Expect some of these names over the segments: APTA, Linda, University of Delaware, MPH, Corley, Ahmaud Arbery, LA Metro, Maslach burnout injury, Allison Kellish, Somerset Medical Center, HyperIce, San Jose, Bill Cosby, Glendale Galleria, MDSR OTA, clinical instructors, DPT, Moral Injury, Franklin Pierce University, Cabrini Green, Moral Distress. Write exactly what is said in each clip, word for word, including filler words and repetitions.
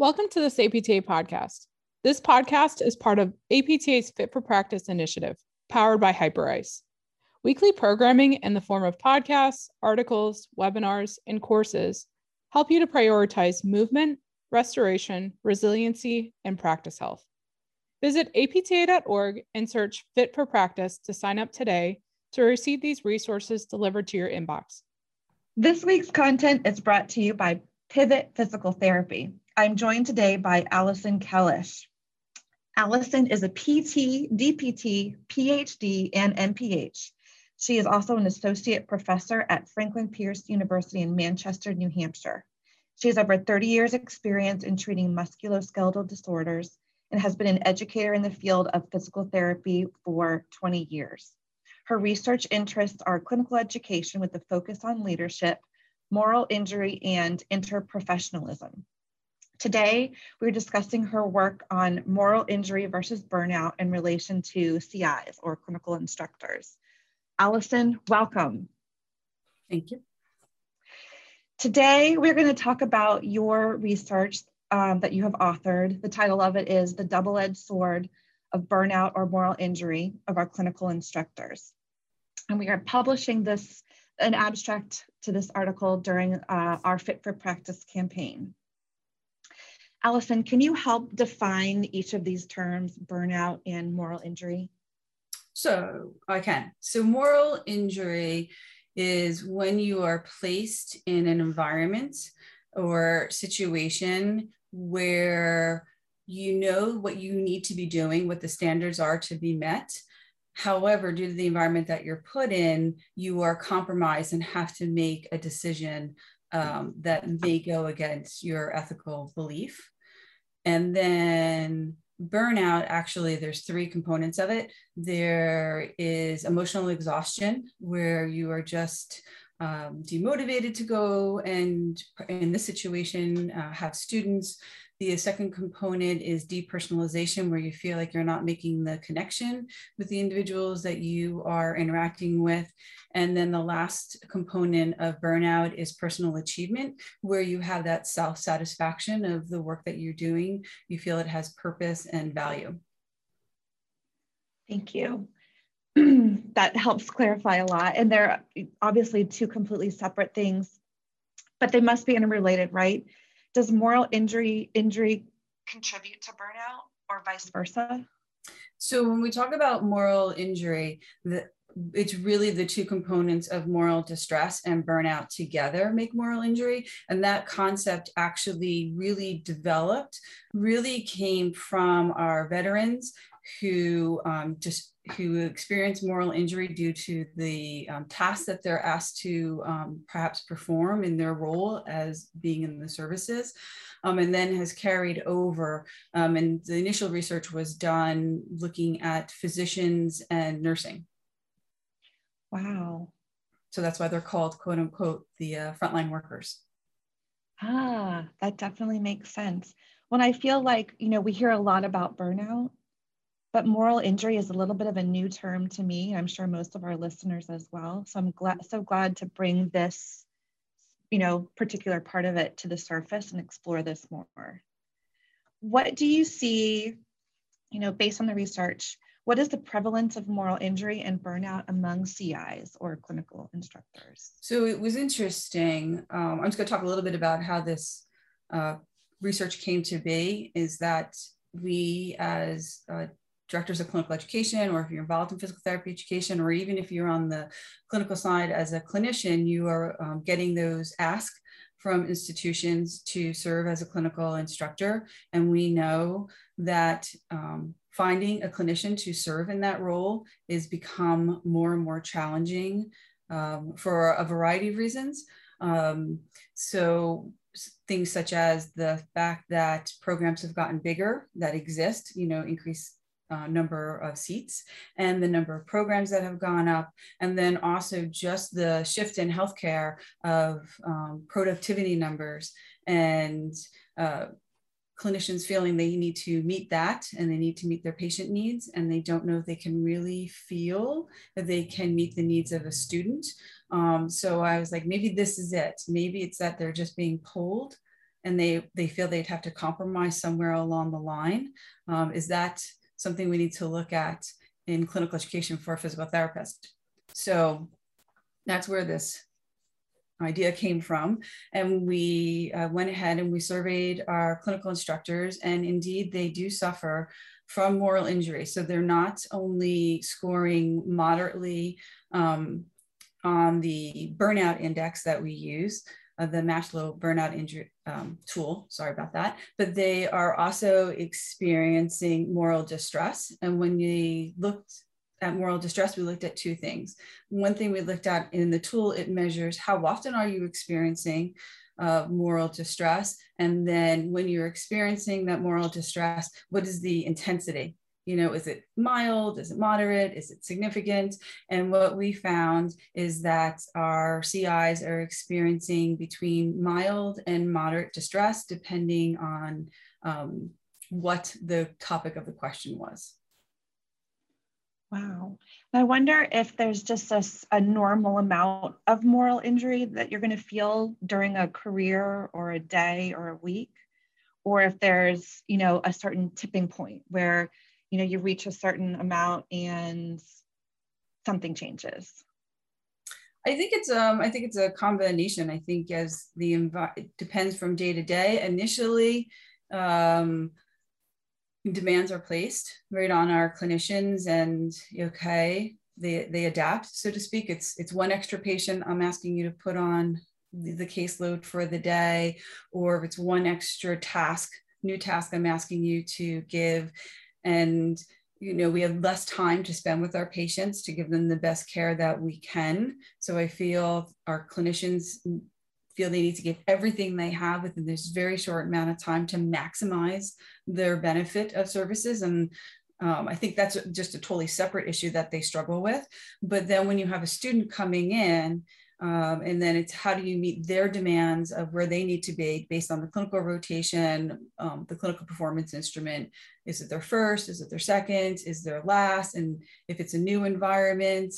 Welcome to this A P T A podcast. This podcast is part of A P T A's Fit for Practice initiative, powered by HyperIce. Weekly programming in the form of podcasts, articles, webinars, and courses help you to prioritize movement, restoration, resiliency, and practice health. Visit A P T A dot org and search Fit for Practice to sign up today to receive these resources delivered to your inbox. This week's content is brought to you by Pivot Physical Therapy. I'm joined today by Allison Kellish. Allison is a P T, D P T, P H D, and M P H. She is also an associate professor at Franklin Pierce University in Manchester, New Hampshire. She has over thirty years experience in treating musculoskeletal disorders and has been an educator in the field of physical therapy for twenty years. Her research interests are clinical education with a focus on leadership, moral injury, and interprofessionalism. Today, we're discussing her work on moral injury versus burnout in relation to C Is, or clinical instructors. Allison, welcome. Thank you. Today, we're going to talk about your research um, that you have authored. The title of it is The Double-Edged Sword of Burnout or Moral Injury of Our Clinical Instructors. And we are publishing this, an abstract to this article during uh, our Fit for Practice campaign. Allison, can you help define each of these terms, burnout and moral injury? So I can. So moral injury is when you are placed in an environment or situation where you know what you need to be doing, what the standards are to be met. However, due to the environment that you're put in, you are compromised and have to make a decision Um, that may go against your ethical belief. And then burnout, actually, there's three components of it. There is emotional exhaustion, where you are just um, demotivated to go and in this situation uh, have students. The second component is depersonalization, where you feel like you're not making the connection with the individuals that you are interacting with. And then the last component of burnout is personal achievement, where you have that self-satisfaction of the work that you're doing. You feel it has purpose and value. Thank you. That helps clarify a lot. And they're obviously two completely separate things, but they must be interrelated, right? Does moral injury injury contribute to burnout or vice versa? So when we talk about moral injury, the, it's really the two components of moral distress and burnout together make moral injury. And that concept actually really developed, really came from our veterans who um, just who experience moral injury due to the um, tasks that they're asked to um, perhaps perform in their role as being in the services, um, and then has carried over. Um, and the initial research was done looking at physicians and nursing. Wow. So that's why they're called, quote unquote, the uh, frontline workers. Ah, that definitely makes sense. When I feel like, you know, we hear a lot about burnout, but moral injury is a little bit of a new term to me. I'm sure most of our listeners as well. So I'm glad, so glad to bring this, you know, particular part of it to the surface and explore this more. What do you see, you know, based on the research, what is the prevalence of moral injury and burnout among C Is or clinical instructors? So it was interesting. Um, I'm just gonna talk a little bit about how this uh, research came to be, is that we as uh, directors of clinical education, or if you're involved in physical therapy education, or even if you're on the clinical side as a clinician, you are um, getting those asks from institutions to serve as a clinical instructor. And we know that um, finding a clinician to serve in that role is become more and more challenging um, for a variety of reasons. Um, so things such as the fact that programs have gotten bigger that exist, you know, increase Uh, number of seats and the number of programs that have gone up. And then also just the shift in healthcare of um, productivity numbers and uh, clinicians feeling they need to meet that and they need to meet their patient needs. And they don't know if they can really feel that they can meet the needs of a student. Um, so I was like, maybe this is it. Maybe it's that they're just being pulled and they, they feel they'd have to compromise somewhere along the line. Um, is that something we need to look at in clinical education for a physical therapist? So that's where this idea came from. And we uh, went ahead and we surveyed our clinical instructors, and indeed they do suffer from moral injury. So they're not only scoring moderately um, on the burnout index that we use, uh, the Maslach burnout injury um, tool, sorry about that, but they are also experiencing moral distress. And when we looked at moral distress, we looked at two things. One thing we looked at in the tool, it measures how often are you experiencing uh, moral distress? And then when you're experiencing that moral distress, what is the intensity? You know, is it mild? Is it moderate? Is it significant? And what we found is that our C Is are experiencing between mild and moderate distress, depending on um, what the topic of the question was. Wow. I wonder if there's just a, a normal amount of moral injury that you're going to feel during a career or a day or a week, or if there's, you know, a certain tipping point where, you know, you reach a certain amount and something changes. I think it's um I think it's a combination. I think as the envi- it depends from day to day. Initially, um, demands are placed right on our clinicians, and okay, they, they adapt, so to speak. It's, it's one extra patient I'm asking you to put on the caseload for the day, or if it's one extra task, new task I'm asking you to give. And, you know, we have less time to spend with our patients to give them the best care that we can. So I feel our clinicians feel they need to give everything they have within this very short amount of time to maximize their benefit of services. And um, I think that's just a totally separate issue that they struggle with. But then when you have a student coming in, um, and then it's how do you meet their demands of where they need to be based on the clinical rotation, um, the clinical performance instrument. Is it their first? Is it their second? Is their last? And if it's a new environment,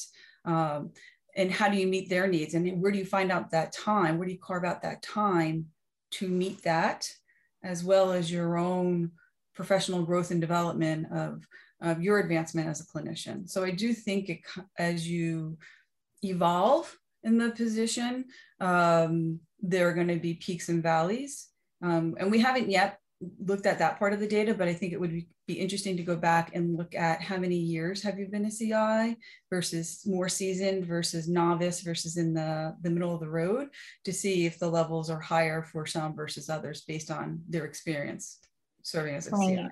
um, and how do you meet their needs? And where do you find out that time? Where do you carve out that time to meet that, as well as your own professional growth and development of, of your advancement as a clinician? So I do think it, as you evolve in the position, um, there are going to be peaks and valleys. Um, and we haven't yet looked at that part of the data, but I think it would be, be interesting to go back and look at how many years have you been a C I versus more seasoned versus novice versus in the, the middle of the road, to see if the levels are higher for some versus others based on their experience serving as a right. C I.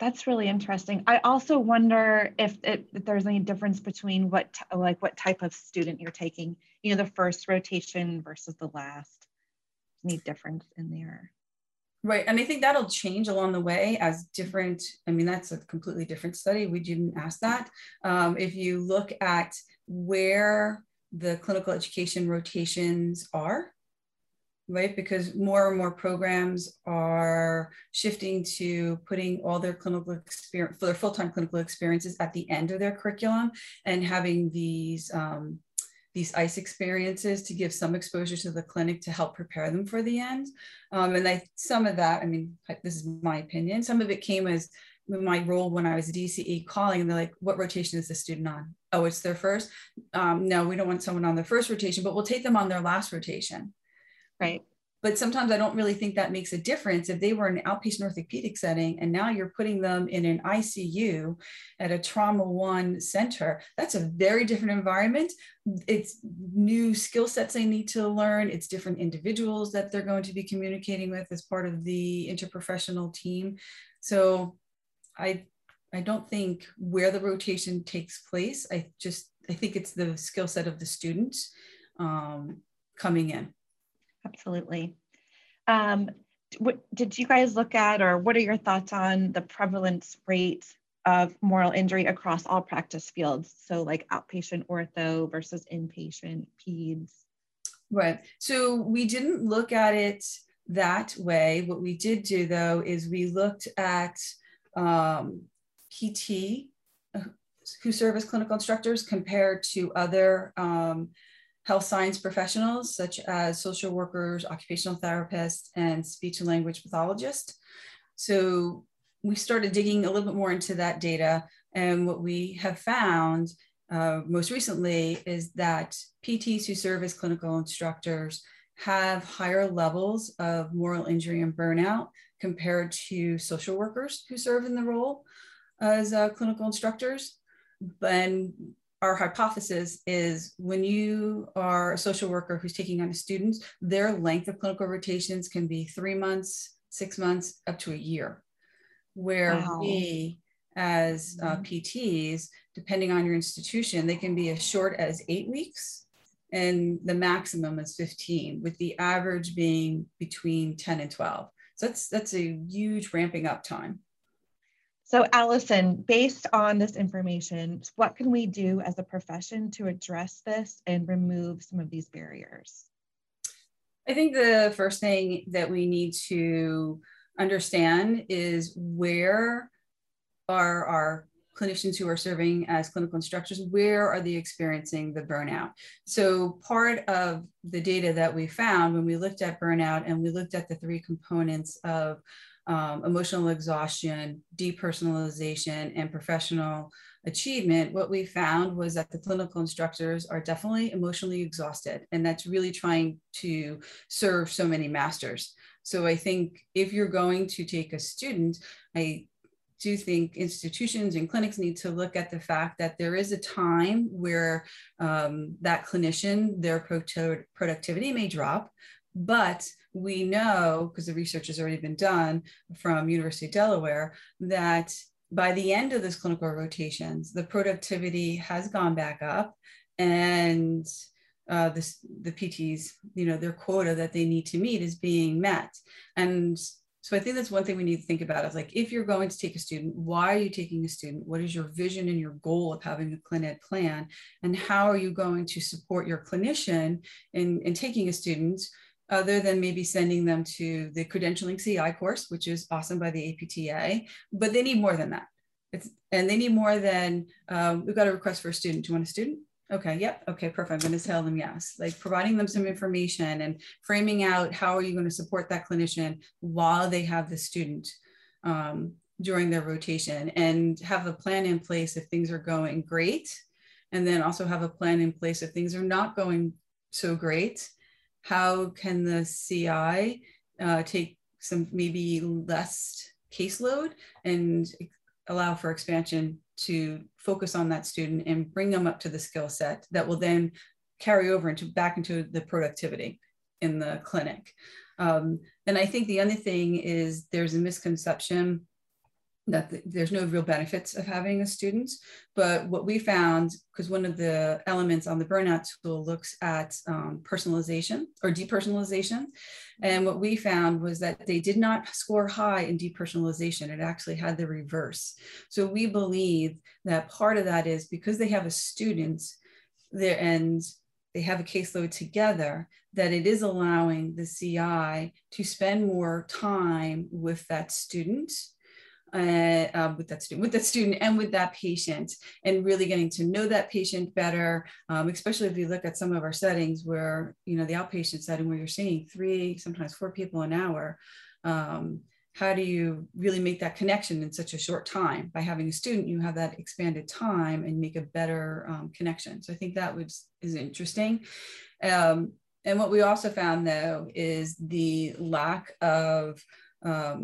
That's really interesting. I also wonder if, it, if there's any difference between what like what type of student you're taking, you know, the first rotation versus the last. Any difference in there? Right, and I think that'll change along the way as different, I mean, that's a completely different study. We didn't ask that. Um, if you look at where the clinical education rotations are, right, because more and more programs are shifting to putting all their clinical experience, for their full-time clinical experiences at the end of their curriculum, and having these um, these ICE experiences to give some exposure to the clinic to help prepare them for the end. Um, and I, some of that, I mean, this is my opinion, some of it came as my role when I was D C E calling, and they're like, what rotation is the student on? Oh, it's their first? Um, no, we don't want someone on their first rotation, but we'll take them on their last rotation. Right. But sometimes I don't really think that makes a difference. If they were in an outpatient orthopedic setting and now you're putting them in an I C U at a trauma one center, that's a very different environment. It's new skill sets they need to learn. It's different individuals that they're going to be communicating with as part of the interprofessional team. So I, I don't think where the rotation takes place. I just, I think it's the skill set of the student um, coming in. Absolutely. Um, what did you guys look at, or what are your thoughts on the prevalence rate of moral injury across all practice fields? So like outpatient ortho versus inpatient peds. Right. So we didn't look at it that way. What we did do though, is we looked at um, P T who serve as clinical instructors compared to other um, health science professionals such as social workers, occupational therapists, and speech and language pathologists. So we started digging a little bit more into that data, and what we have found uh, most recently is that P Ts who serve as clinical instructors have higher levels of moral injury and burnout compared to social workers who serve in the role as uh, clinical instructors. And our hypothesis is when you are a social worker who's taking on a student, their length of clinical rotations can be three months, six months, up to a year. Where wow. we, as uh, P Ts, depending on your institution, they can be as short as eight weeks. And the maximum is fifteen, with the average being between ten and twelve. So that's, that's a huge ramping up time. So Allison, based on this information, what can we do as a profession to address this and remove some of these barriers? I think the first thing that we need to understand is where are our clinicians who are serving as clinical instructors, where are they experiencing the burnout? So part of the data that we found when we looked at burnout and we looked at the three components of um, emotional exhaustion, depersonalization, and professional achievement, what we found was that the clinical instructors are definitely emotionally exhausted, and that's really trying to serve so many masters. So I think if you're going to take a student, I do think institutions and clinics need to look at the fact that there is a time where um, that clinician, their productivity may drop, but we know, because the research has already been done from University of Delaware, that by the end of this clinical rotations, the productivity has gone back up, and uh, the, the P Ts, you know, their quota that they need to meet is being met. And so I think that's one thing we need to think about is like, if you're going to take a student, why are you taking a student? What is your vision and your goal of having a clin-ed plan? And how are you going to support your clinician in, in taking a student, other than maybe sending them to the credentialing C I course, which is awesome by the A P T A, but they need more than that. It's, and they need more than, um, we've got a request for a student. Do you want a student? Okay, yep, okay, perfect. I'm gonna tell them yes. Like providing them some information and framing out how are you gonna support that clinician while they have the student um, during their rotation, and have a plan in place if things are going great. And then also have a plan in place if things are not going so great. How can the C I uh, take some maybe less caseload and allow for expansion to focus on that student and bring them up to the skill set that will then carry over into back into the productivity in the clinic. Um, and I think the other thing is there's a misconception that th- there's no real benefits of having a student, but what we found, because one of the elements on the burnout tool looks at um, personalization or depersonalization. And what we found was that they did not score high in depersonalization. It actually had the reverse. So we believe that part of that is because they have a student there and they have a caseload together, that it is allowing the C I to spend more time with that student Uh, uh, with that student, with that student and with that patient, and really getting to know that patient better, um, especially if you look at some of our settings where, you know, the outpatient setting where you're seeing three, sometimes four people an hour, um, how do you really make that connection in such a short time? By having a student, you have that expanded time and make a better um, connection. So I think that was, is interesting. Um, and what we also found though, is the lack of um,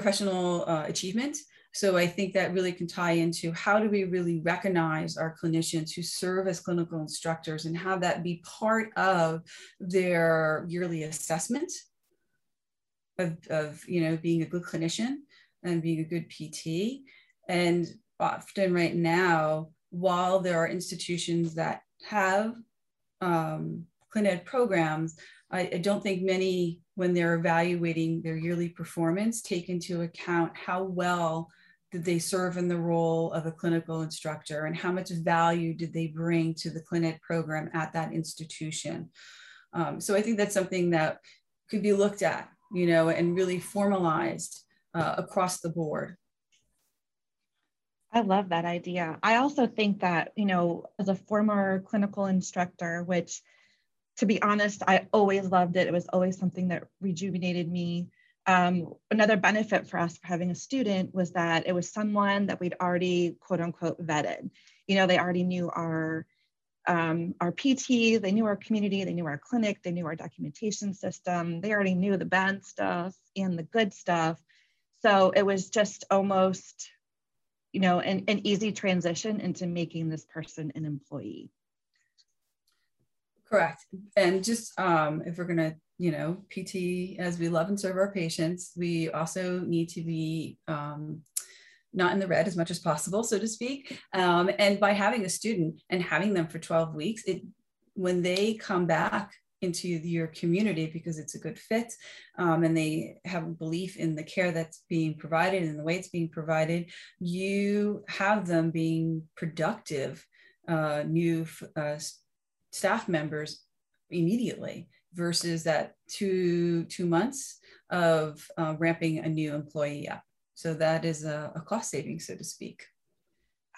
professional uh, achievement. So I think that really can tie into how do we really recognize our clinicians who serve as clinical instructors and have that be part of their yearly assessment of, of you know, being a good clinician and being a good P T. And often right now, while there are institutions that have um, clin-ed programs, I, I don't think many, when they're evaluating their yearly performance, take into account how well did they serve in the role of a clinical instructor and how much value did they bring to the clin-ed program at that institution. Um, so I think that's something that could be looked at, you know, and really formalized uh, across the board. I love that idea. I also think that, you know, as a former clinical instructor, which to be honest, I always loved it. It was always something that rejuvenated me. Um, another benefit for us for having a student was that it was someone that we'd already, quote unquote, vetted. You know, they already knew our, um, our P T, they knew our community, they knew our clinic, they knew our documentation system, they already knew the bad stuff and the good stuff. So it was just almost, you know, an, an easy transition into making this person an employee. Correct. And just um, if we're going to, you know, P T, as we love and serve our patients, we also need to be um, not in the red as much as possible, so to speak. Um, and by having a student and having them for twelve weeks, it when they come back into your community because it's a good fit um, and they have a belief in the care that's being provided and the way it's being provided, you have them being productive uh, new uh, staff members immediately versus that two, two months of uh, ramping a new employee up. So that is a, a cost saving, so to speak.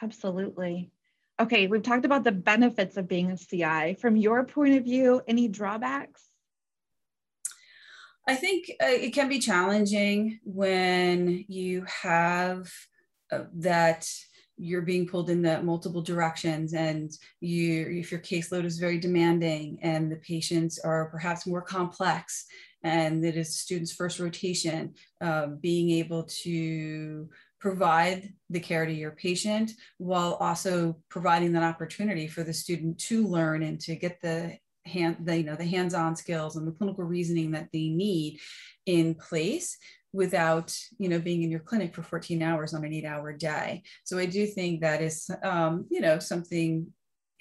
Absolutely. Okay, we've talked about the benefits of being a C I. From your point of view, any drawbacks? I think uh, it can be challenging when you have uh, that you're being pulled in the multiple directions, and you, if your caseload is very demanding and the patients are perhaps more complex and it is students' first rotation, uh, being able to provide the care to your patient while also providing that opportunity for the student to learn and to get the hand, the, you know, the hands-on skills and the clinical reasoning that they need in place without, you know, being in your clinic for fourteen hours on an eight-hour day. So I do think that is, um, you know, something.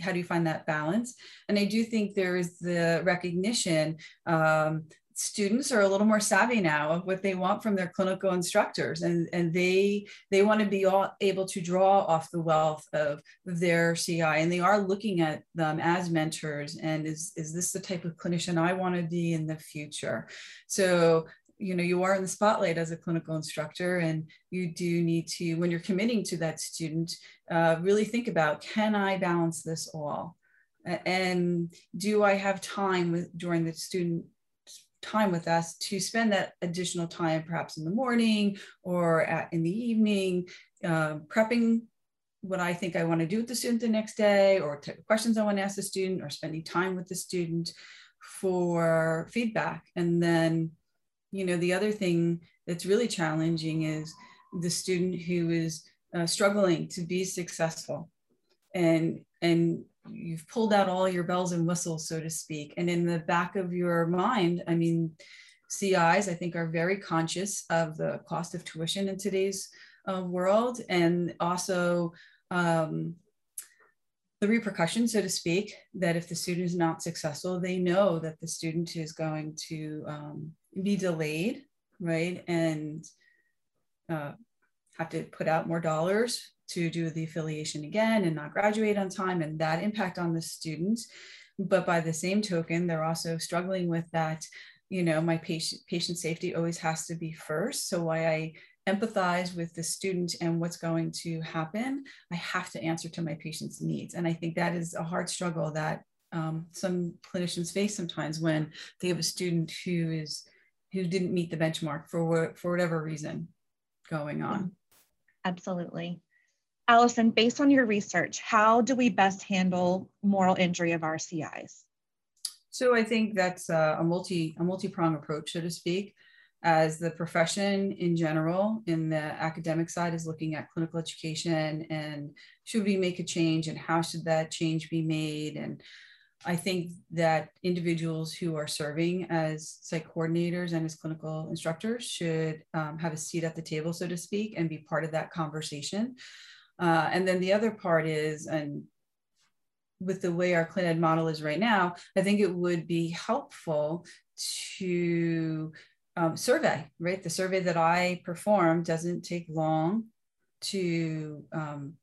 How do you find that balance? And I do think there is the recognition. Um, students are a little more savvy now of what they want from their clinical instructors, and, and they they want to be all able to draw off the wealth of their C I, and they are looking at them as mentors, and is, is this the type of clinician I want to be in the future? So, you know, you are in the spotlight as a clinical instructor, and you do need to, when you're committing to that student, uh, really think about, can I balance this all? And do I have time with during the student time with us to spend that additional time, perhaps in the morning or at, in the evening, uh, prepping what I think I want to do with the student the next day, or type of questions I want to ask the student, or spending time with the student for feedback. And then, you know, the other thing that's really challenging is the student who is uh, struggling to be successful, and and you've pulled out all your bells and whistles, so to speak. And in the back of your mind, I mean, C Is, I think, are very conscious of the cost of tuition in today's uh, world, and also um, the repercussions, so to speak, that if the student is not successful, they know that the student is going to um, be delayed, right? And uh, have to put out more dollars to do the affiliation again and not graduate on time, and that impact on the students. But by the same token, they're also struggling with that, you know, my patient, patient safety always has to be first. So while I empathize with the student and what's going to happen, I have to answer to my patient's needs. And I think that is a hard struggle that um, some clinicians face sometimes when they have a student who is, who didn't meet the benchmark for, for whatever reason going on. Absolutely. Allison, based on your research, how do we best handle moral injury of our C Is? So I think that's a, a multi, a multi-pronged approach, so to speak, as the profession in general, in the academic side, is looking at clinical education and should we make a change and how should that change be made? And I think that individuals who are serving as psych coordinators and as clinical instructors should um, have a seat at the table, so to speak, and be part of that conversation. Uh, and then the other part is, and with the way our ClinEd model is right now, I think it would be helpful to um, survey, right? The survey that I perform doesn't take long to um,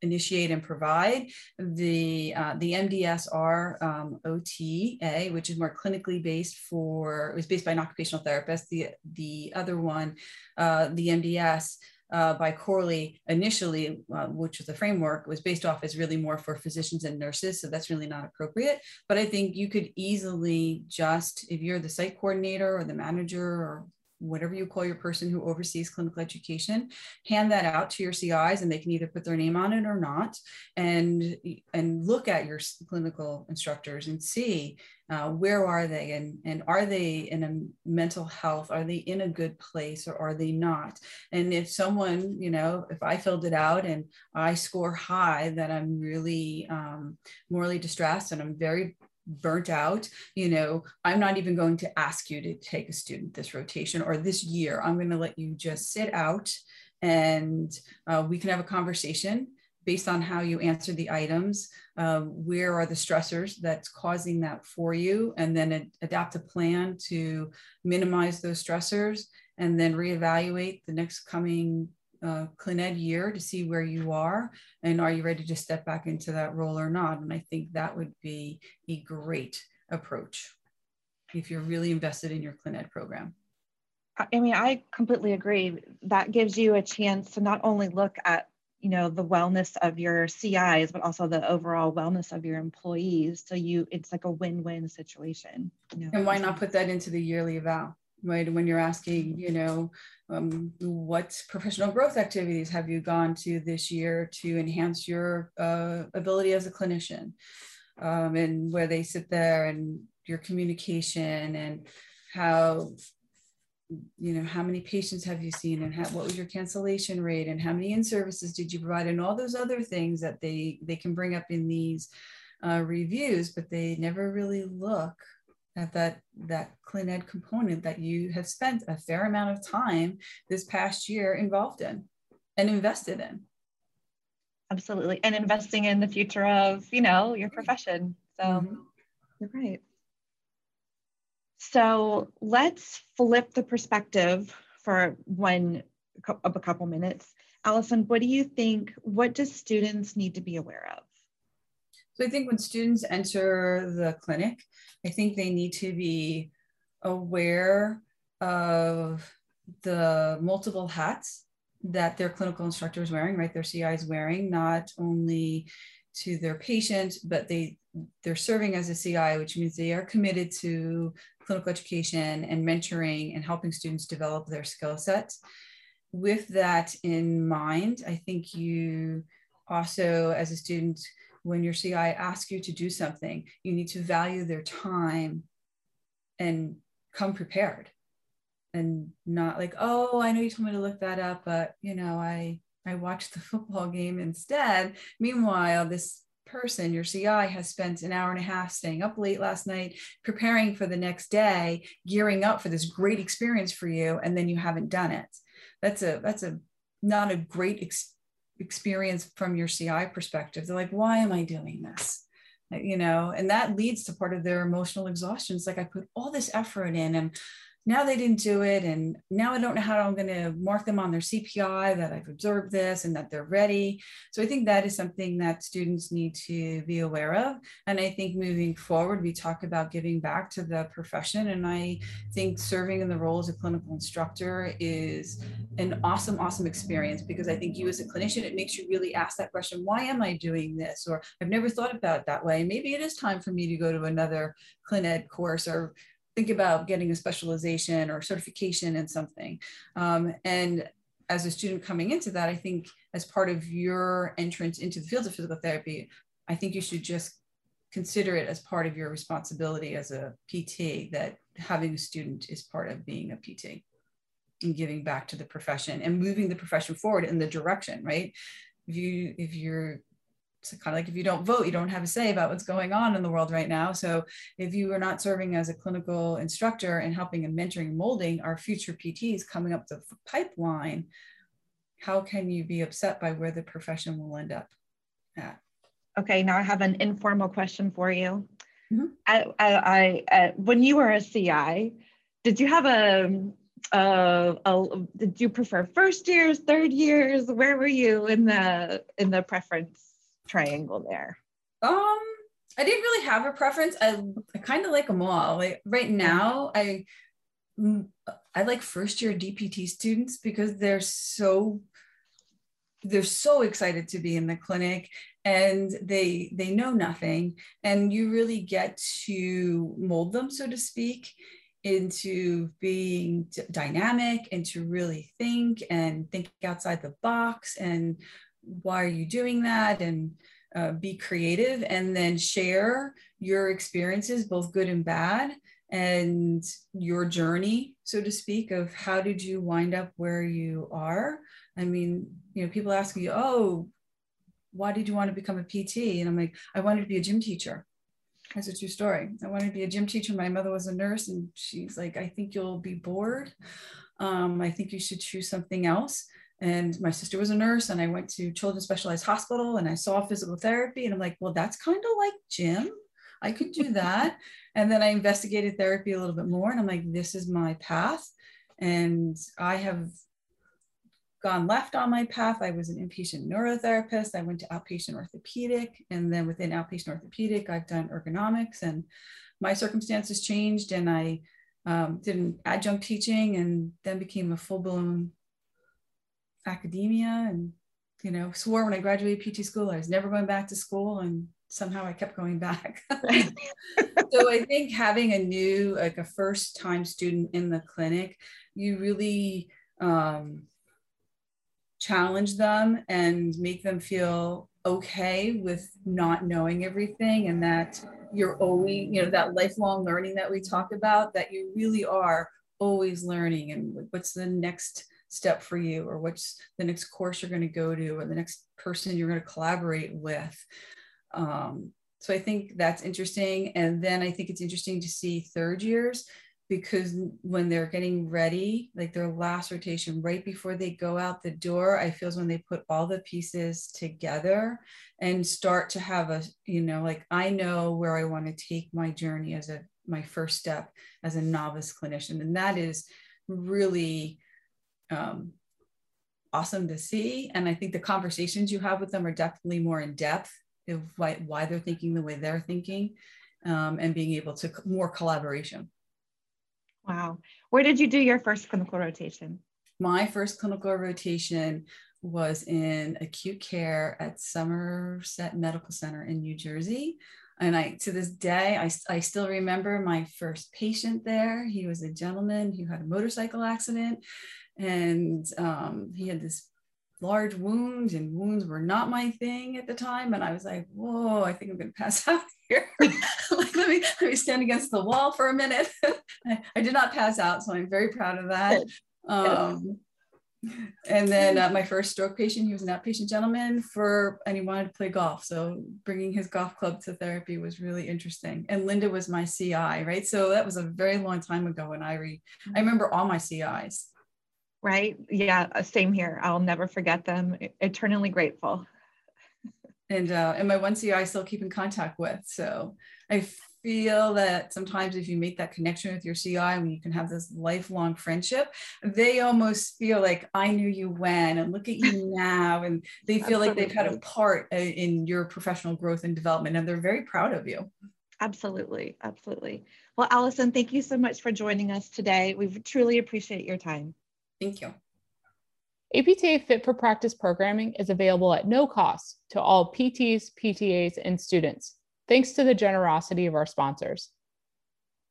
initiate and provide. The, uh, the M D S R um, O T A, which is more clinically based for, it was based by an occupational therapist. The, the other one, uh, the M D S, uh, by Corley initially, uh, which was the framework, was based off as really more for physicians and nurses. So that's really not appropriate. But I think you could easily just, if you're the site coordinator or the manager or whatever you call your person who oversees clinical education, hand that out to your C Is, and they can either put their name on it or not, and, and look at your clinical instructors and see uh, where are they, and, and are they in a mental health, are they in a good place, or are they not? And if someone, you know, if I filled it out and I score high that I'm really um, morally distressed and I'm very burnt out, you know, I'm not even going to ask you to take a student this rotation or this year. I'm going to let you just sit out, and uh, we can have a conversation based on how you answer the items. Uh, where are the stressors that's causing that for you? And then ad- adapt a plan to minimize those stressors, and then reevaluate the next coming Uh, Clin Ed year to see where you are, and are you ready to step back into that role or not? And I think that would be a great approach if you're really invested in your Clin Ed program. I mean, I completely agree. That gives you a chance to not only look at, you know, the wellness of your C Is, but also the overall wellness of your employees. So you, it's like a win-win situation. You know? And why not put that into the yearly eval? Right, when you're asking, you know, um, what professional growth activities have you gone to this year to enhance your uh, ability as a clinician, um, and where they sit there, and your communication, and how, you know, how many patients have you seen, and how, what was your cancellation rate, and how many in-services did you provide, and all those other things that they they can bring up in these uh, reviews, but they never really look at that, that Clin Ed component that you have spent a fair amount of time this past year involved in and invested in. Absolutely. And investing in the future of, you know, your profession. So mm-hmm. You're right. So let's flip the perspective for one of a couple minutes. Allison, what do you think, what do students need to be aware of? So I think when students enter the clinic, I think they need to be aware of the multiple hats that their clinical instructor is wearing, right? Their C I is wearing, not only to their patient, but they, they're serving as a C I, which means they are committed to clinical education and mentoring and helping students develop their skill sets. With that in mind, I think you also, as a student, when your C I asks you to do something, you need to value their time and come prepared, and not like, oh, I know you told me to look that up, but you know, I, I watched the football game instead. Meanwhile, this person, your C I, has spent an hour and a half staying up late last night, preparing for the next day, gearing up for this great experience for you, and then you haven't done it. That's a, that's a, not a great experience. experience from your C I perspective. They're like, why am I doing this? You know, and that leads to part of their emotional exhaustion. It's like, I put all this effort in, and now they didn't do it. And now I don't know how I'm going to mark them on their C P I that I've observed this and that they're ready. So I think that is something that students need to be aware of. And I think moving forward, we talk about giving back to the profession. And I think serving in the role as a clinical instructor is an awesome, awesome experience, because I think you as a clinician, it makes you really ask that question, why am I doing this? Or I've never thought about it that way. Maybe it is time for me to go to another Clin Ed course, or think about getting a specialization or certification in something. Um, and as a student coming into that, I think as part of your entrance into the field of physical therapy, I think you should just consider it as part of your responsibility as a P T, that having a student is part of being a P T and giving back to the profession and moving the profession forward in the direction, right? If you, if you're, it's kind of like if you don't vote, you don't have a say about what's going on in the world right now. So if you are not serving as a clinical instructor and helping and mentoring, molding our future P Ts coming up the pipeline, how can you be upset by where the profession will end up at? Okay, now I have an informal question for you. Mm-hmm. I, I, I, when you were a C I, did you have a, Uh, uh, did you prefer first years, third years? Where were you in the in the preference triangle there? Um, I didn't really have a preference. I, I kind of like them all. Like right now, I I like first year D P T students because they're so they're so excited to be in the clinic, and they they know nothing, and you really get to mold them, so to speak, into being dynamic and to really think and think outside the box, and why are you doing that, and uh, be creative, and then share your experiences, both good and bad, and your journey, so to speak, of how did you wind up where you are. I mean, you know, people ask me, oh, why did you want to become a P T? And I'm like, I wanted to be a gym teacher. That's a true story. I wanted to be a gym teacher. My mother was a nurse, and she's like, I think you'll be bored. Um, I think you should choose something else. And my sister was a nurse, and I went to Children's Specialized Hospital, and I saw physical therapy, and I'm like, well, that's kind of like gym. I could do that. And then I investigated therapy a little bit more, and I'm like, this is my path. And I have gone left on my path. I was an inpatient neurotherapist. I went to outpatient orthopedic. And then within outpatient orthopedic, I've done ergonomics, and my circumstances changed. And I um, did an adjunct teaching, and then became a full blown academia, and, you know, swore when I graduated P T school, I was never going back to school. And somehow I kept going back. So I think having a new, like a first time student in the clinic, you really um, challenge them and make them feel okay with not knowing everything, and that you're always, you know, that lifelong learning that we talk about, that you really are always learning, and what's the next step for you, or what's the next course you're going to go to, or the next person you're going to collaborate with. Um, so I think that's interesting. And then I think it's interesting to see third years, because when they're getting ready, like their last rotation, right before they go out the door, I feel is when they put all the pieces together and start to have a, you know, like, I know where I want to take my journey as a, my first step as a novice clinician. And that is really um, awesome to see. And I think the conversations you have with them are definitely more in depth of why, why they're thinking the way they're thinking, um, and being able to more collaboration. Wow. Where did you do your first clinical rotation? My first clinical rotation was in acute care at Somerset Medical Center in New Jersey. And I, to this day, I, I still remember my first patient there. He was a gentleman who had a motorcycle accident, and um, he had this large wound, and wounds were not my thing at the time. And I was like, whoa, I think I'm going to pass out here. Like, let me, let me stand against the wall for a minute. I, I did not pass out, so I'm very proud of that. Um, and then uh, my first stroke patient, he was an outpatient gentleman for, and he wanted to play golf. So bringing his golf club to therapy was really interesting. And Linda was my C I, right? So that was a very long time ago. And I re, I remember all my C Is. Right. Yeah. Same here. I'll never forget them. Eternally grateful. And, uh, and my one C I I still keep in contact with. So I feel that sometimes if you make that connection with your C I, when you can have this lifelong friendship, they almost feel like, I knew you when, and look at you now. And they feel like they've had a part in your professional growth and development, and they're very proud of you. Absolutely. Absolutely. Well, Allison, thank you so much for joining us today. We truly appreciate your time. Thank you. A P T A Fit for Practice programming is available at no cost to all P Ts, P T As, and students, thanks to the generosity of our sponsors.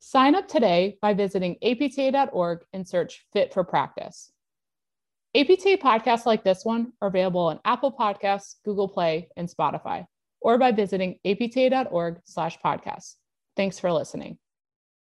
Sign up today by visiting A P T A dot org and search Fit for Practice. A P T A podcasts like this one are available on Apple Podcasts, Google Play, and Spotify, or by visiting A P T A dot org slash podcasts. Thanks for listening.